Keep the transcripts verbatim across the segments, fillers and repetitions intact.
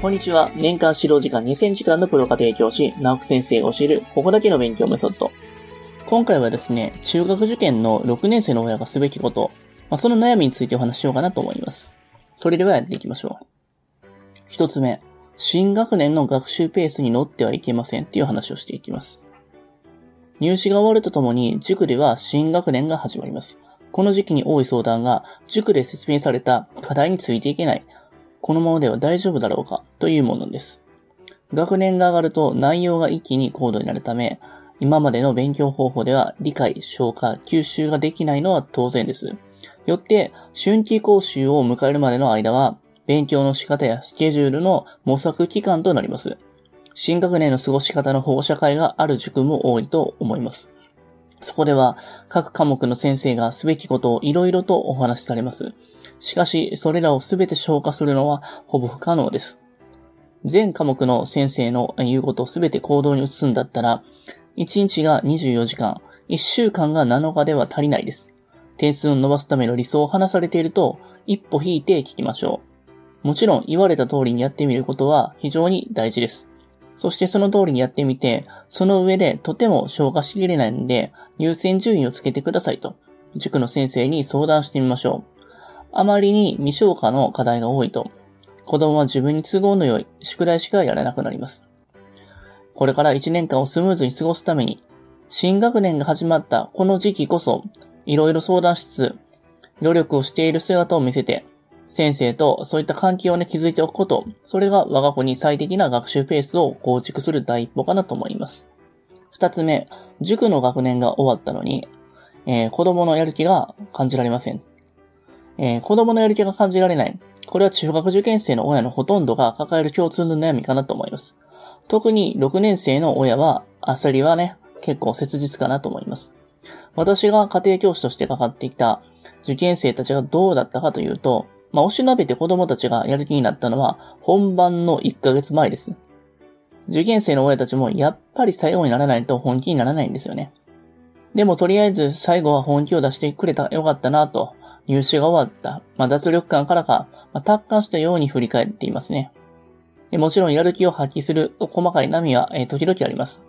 こんにちは。年間指導時間にせんじかんのプロが提供し、直木先生が教えるここだけの勉強メソッド。今回はですね、中学受験のろくねん生の親がすべきこと、まあ、その悩みについてお話ししようかなと思います。それではやっていきましょう。一つ目、新学年の学習ペースに乗ってはいけませんっていう話をしていきます。入試が終わるとともに、塾では新学年が始まります。この時期に多い相談が、塾で説明された課題についていけない。このままでは大丈夫だろうかというものです。学年が上がると内容が一気に高度になるため、今までの勉強方法では理解、消化、吸収ができないのは当然です。よって、春季講習を迎えるまでの間は、勉強の仕方やスケジュールの模索期間となります。新学年の過ごし方の保護者会がある塾も多いと思います。そこでは、各科目の先生がすべきことをいろいろとお話しされます。しかし、それらをすべて消化するのはほぼ不可能です。全科目の先生の言うことをすべて行動に移すんだったら、いちにちがにじゅうよじかん、いっしゅうかんがなのかでは足りないです。点数を伸ばすための理想を話されていると、一歩引いて聞きましょう。もちろん、言われた通りにやってみることは非常に大事です。そしてその通りにやってみて、その上でとても消化しきれないので、優先順位をつけてくださいと、塾の先生に相談してみましょう。あまりに未消化の課題が多いと、子供は自分に都合の良い宿題しかやらなくなります。これからいちねんかんをスムーズに過ごすために、新学年が始まったこの時期こそ、いろいろ相談しつつ、努力をしている姿を見せて、先生とそういった関係をね、築いておくこと、それが我が子に最適な学習ペースを構築する第一歩かなと思います。二つ目、塾の学年が終わったのに、えー、子供のやる気が感じられません。えー、子供のやる気が感じられない。これは中学受験生の親のほとんどが抱える共通の悩みかなと思います。特にろくねん生の親は、焦りはね、結構切実かなと思います。私が家庭教師として関わってきた受験生たちがどうだったかというと、まあ、おしなべて子供たちがやる気になったのは、本番のいっかげつまえです。受験生の親たちも、やっぱり最後にならないと本気にならないんですよね。でも、とりあえず最後は本気を出してくれたよかったなと、入試が終わった、まあ、脱力感からか、まあ、達観したように振り返っていますね。でもちろんやる気を発揮する細かい波は、えー、時々あります。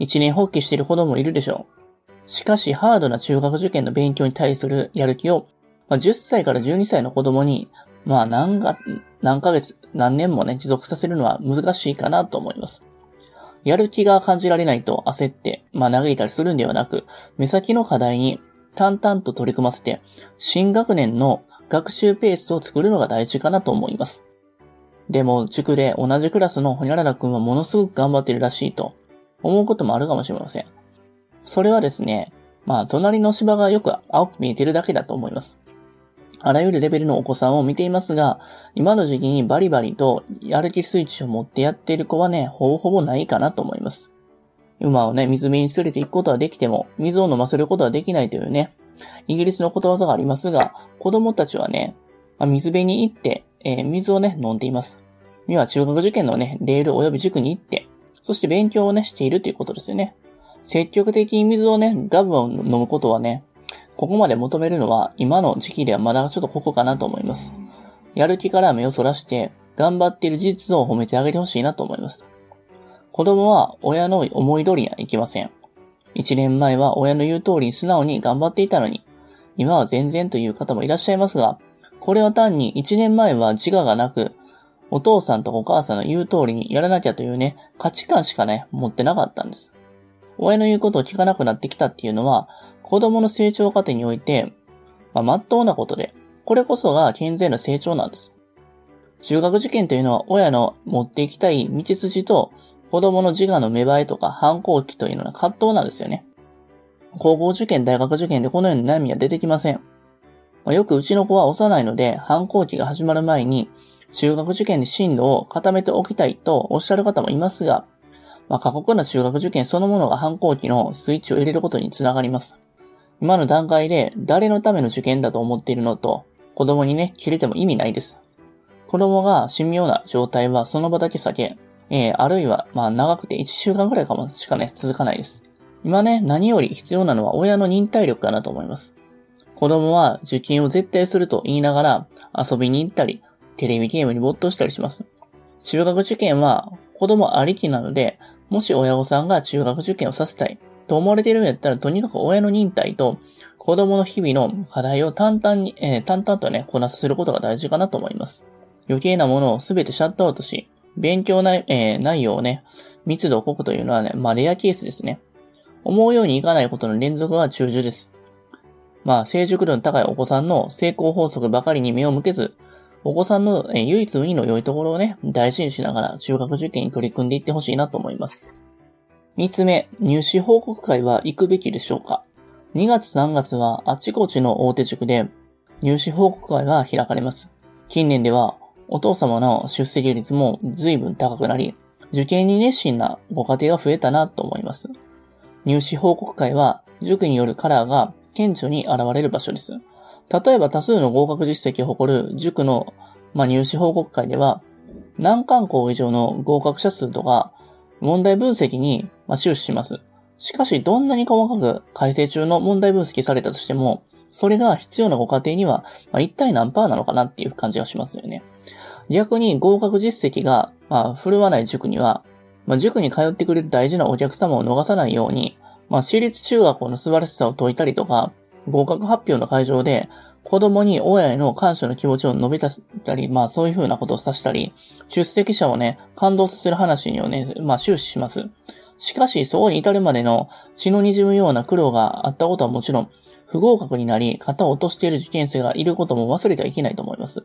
一年放棄している子供もいるでしょう。しかしハードな中学受験の勉強に対するやる気を、まあ、じゅっさいからじゅうにさいの子供に、まあ何が、何ヶ月、何年もね、持続させるのは難しいかなと思います。やる気が感じられないと焦って、まあ嘆いたりするんではなく、目先の課題に、淡々と取り組ませて、新学年の学習ペースを作るのが大事かなと思います。でも、塾で同じクラスのほにゃららくんはものすごく頑張っているらしいと思うこともあるかもしれません。それはですね、まあ、隣の芝がよく青く見えているだけだと思います。あらゆるレベルのお子さんを見ていますが、今の時期にバリバリとやる気スイッチを持ってやっている子はね、ほぼほぼないかなと思います。馬をね、水辺に連れて行くことはできても、水を飲ませることはできないというね、イギリスのことわざがありますが、子供たちはね、まあ、水辺に行って、えー、水をね、飲んでいます。には中学受験のね、レール及び塾に行って、そして勉強をね、しているということですよね。積極的に水をね、ガブを飲むことはね、ここまで求めるのは、今の時期ではまだちょっとここかなと思います。やる気から目をそらして、頑張っている事実を褒めてあげてほしいなと思います。子供は親の思い通りにはいきません。一年前は親の言う通りに素直に頑張っていたのに、今は全然という方もいらっしゃいますが、これは単に一年前は自我がなく、お父さんとお母さんの言う通りにやらなきゃというね、価値観しかね、持ってなかったんです。親の言うことを聞かなくなってきたっていうのは、子供の成長過程において、まあ、真っ当なことで、これこそが健全な成長なんです。中学受験というのは親の持っていきたい道筋と、子供の自我の芽生えとか反抗期というのは葛藤なんですよね。高校受験、大学受験でこのような悩みは出てきません。まあ、よくうちの子は幼いので反抗期が始まる前に中学受験で進路を固めておきたいとおっしゃる方もいますが、まあ、過酷な中学受験そのものが反抗期のスイッチを入れることにつながります。今の段階で誰のための受験だと思っているのと子供にね、切れても意味ないです。子供が神妙な状態はその場だけ避け、えー、あるいは、まあ、長くていっしゅうかんくらいかもしかね、続かないです。今ね、何より必要なのは親の忍耐力かなと思います。子供は受験を絶対すると言いながら遊びに行ったり、テレビゲームに没頭したりします。中学受験は子供ありきなので、もし親御さんが中学受験をさせたいと思われているんだったら、とにかく親の忍耐と子供の日々の課題を淡々に、えー、淡々とね、こなすることが大事かなと思います。余計なものをすべてシャットアウトし、勉強内、えー、内容をね、密度をこくというのはね、まあレアケースですね。思うようにいかないことの連続は中受です。まあ成熟度の高いお子さんの成功法則ばかりに目を向けず、お子さんの唯一無二の良いところをね、大事にしながら中学受験に取り組んでいってほしいなと思います。三つ目、入試報告会は行くべきでしょうか？にがつさんがつはあちこちの大手塾で入試報告会が開かれます。近年ではお父様の出席率も随分高くなり、受験に熱心なご家庭が増えたなと思います。入試報告会は塾によるカラーが顕著に現れる場所です。例えば多数の合格実績を誇る塾の、まあ、入試報告会では、難関校以上の合格者数とか問題分析に、まあ、終始します。しかしどんなに細かく改正中の問題分析されたとしても、それが必要なご家庭には、まあ、一体何パーなのかなっていう感じがしますよね。逆に合格実績が、まあ、振るわない塾には、まあ、塾に通ってくれる大事なお客様を逃さないように、まあ、私立中学校の素晴らしさを説いたりとか、合格発表の会場で子供に親への感謝の気持ちを述べたり、まあそういうふうなことをさせたり、出席者をね、感動させる話にをね、まあ終始します。しかしそこに至るまでの血の滲むような苦労があったことはもちろん、不合格になり肩を落としている受験生がいることも忘れてはいけないと思います。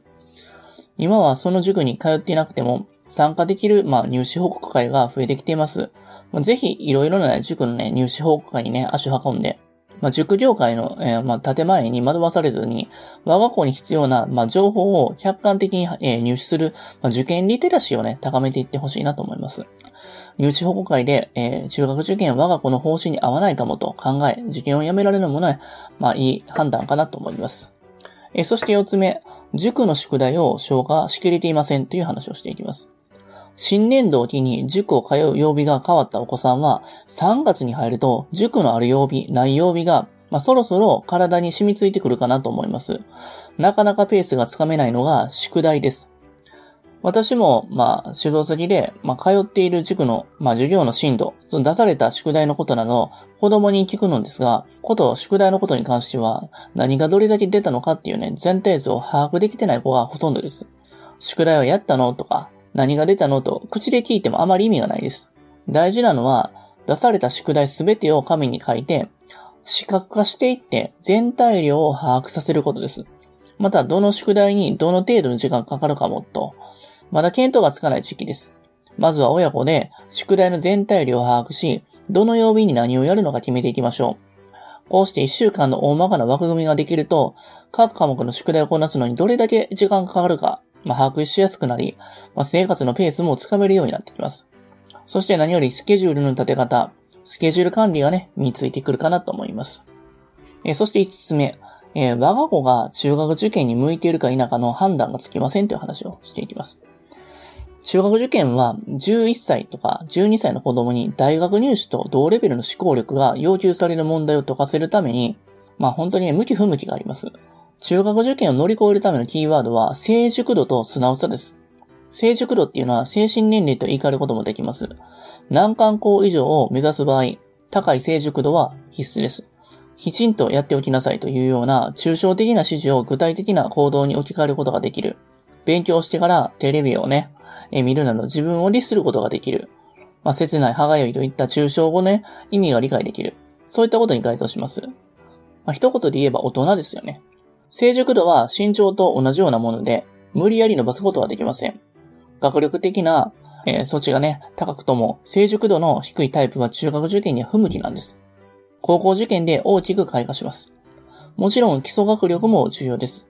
今はその塾に通っていなくても参加できる、まあ、入試報告会が増えてきています。ぜひいろいろな、ね、塾のね、入試報告会にね、足を運んで、まあ、塾業界の、えー、まあ、建前に惑わされずに、我が校に必要な、まあ、情報を客観的に、えー、入手する、まあ、受験リテラシーをね、高めていってほしいなと思います。入試報告会で、えー、中学受験我が校の方針に合わないかもと考え、受験をやめられるものは、まあ、いい判断かなと思います。えー、そしてよっつめ、塾の宿題を消化しきれていませんという話をしていきます。新年度を機に塾を通う曜日が変わったお子さんは、さんがつに入ると塾のある曜日、ない曜日が、まあ、そろそろ体に染みついてくるかなと思います。なかなかペースがつかめないのが宿題です。私も、まあ、指導先で、まあ、通っている塾の、まあ、授業の進度、その出された宿題のことなど、子供に聞くのですが、こと、宿題のことに関しては、何がどれだけ出たのかっていうね、全体像を把握できてない子がほとんどです。宿題はやったのとか、何が出たのと口で聞いてもあまり意味がないです。大事なのは出された宿題すべてを紙に書いて視覚化していって全体量を把握させることです。またどの宿題にどの程度の時間かかるかもと、まだ見当がつかない時期です。まずは親子で宿題の全体量を把握し、どの曜日に何をやるのか決めていきましょう。こうしていっしゅうかんの大まかな枠組みができると、各科目の宿題をこなすのにどれだけ時間がかかるか、まあ、把握しやすくなり、まあ、生活のペースもつかめるようになってきます。そして何よりスケジュールの立て方、スケジュール管理がね、身についてくるかなと思います。えー、そしていつつめ、えー、我が子が中学受験に向いているか否かの判断がつきませんという話をしていきます。中学受験はじゅういっさいとかじゅうにさいの子供に大学入試と同レベルの思考力が要求される問題を解かせるために、まあ本当に、ね、向き不向きがあります。中学受験を乗り越えるためのキーワードは成熟度と素直さです。成熟度っていうのは精神年齢と言い換えることもできます。難関校以上を目指す場合、高い成熟度は必須です。きちんとやっておきなさいというような抽象的な指示を具体的な行動に置き換えることができる。勉強してからテレビをね、え見るなど自分を律することができる。まあ、切ない歯がゆいといった抽象語ね、意味が理解できる。そういったことに該当します。まあ、一言で言えば大人ですよね。成熟度は身長と同じようなもので、無理やり伸ばすことはできません。学力的な、えー、措置がね、高くとも、成熟度の低いタイプは中学受験には不向きなんです。高校受験で大きく開花します。もちろん基礎学力も重要です。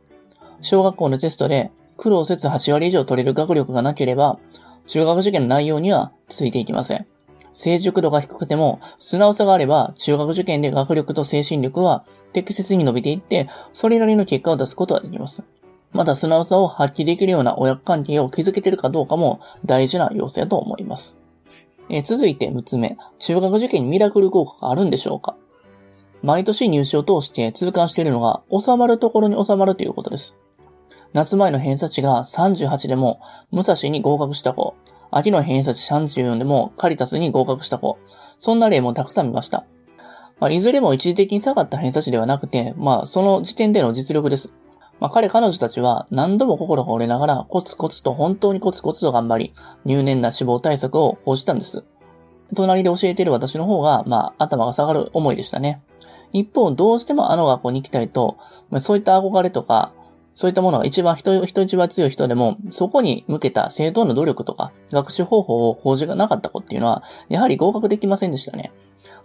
小学校のテストで苦労せずはちわり以上取れる学力がなければ、中学受験の内容にはついていきません。成熟度が低くても、素直さがあれば、中学受験で学力と精神力は適切に伸びていって、それなりの結果を出すことができます。また、素直さを発揮できるような親子関係を築けているかどうかも大事な要素だと思います。えー、続いてむつめ、中学受験にミラクル合格があるんでしょうか？毎年入試を通して痛感しているのが、収まるところに収まるということです。夏前の偏差値がさんじゅうはちでも武蔵に合格した子、秋の偏差値さんじゅうよんでもカリタスに合格した子、そんな例もたくさん見ました。まあ、いずれも一時的に下がった偏差値ではなくて、まあその時点での実力です。まあ彼彼女たちは何度も心が折れながらコツコツと本当にコツコツと頑張り、入念な志望対策を講じたんです。隣で教えている私の方が、まあ頭が下がる思いでしたね。一方、どうしてもあの学校に行きたいと、まあ、そういった憧れとか、そういったものが一番人、人一倍強い人でも、そこに向けた正当な努力とか、学習方法を講じがなかった子っていうのは、やはり合格できませんでしたね。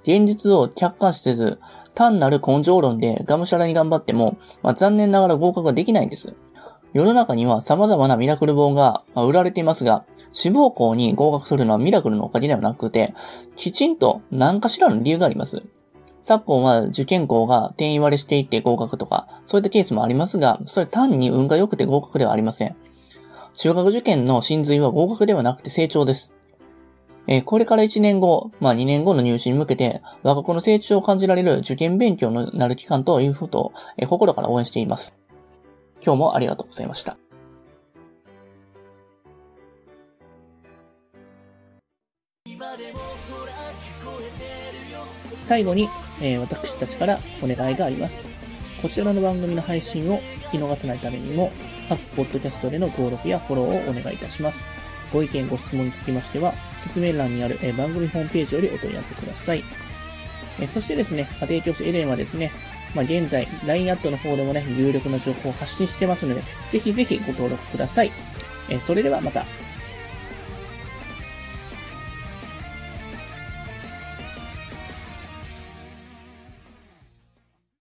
現実を客観視せず、単なる根性論でがむしゃらに頑張っても、まあ、残念ながら合格ができないんです。世の中には様々なミラクル本が売られていますが、志望校に合格するのはミラクルのおかげではなくて、きちんと何かしらの理由があります。昨今は受験校が定員割れしていって合格とか、そういったケースもありますが、それ単に運が良くて合格ではありません。中学受験の真髄は合格ではなくて成長です。えー、これからいちねんご、まあにねんごの入試に向けて、我が子の成長を感じられる受験勉強になる期間ということを、えー、心から応援しています。今日もありがとうございました。最後に、えー、私たちからお願いがあります。こちらの番組の配信を見逃さないためにも、各ポッドキャストでの登録やフォローをお願いいたします。ご意見ご質問につきましては、説明欄にある、えー、番組ホームページよりお問い合わせください。えー、そしてですね、家庭教師エレンはですね、まあ、現在 ライン アットの方でもね、有力な情報を発信してますので、ぜひぜひご登録ください。えー、それではまた。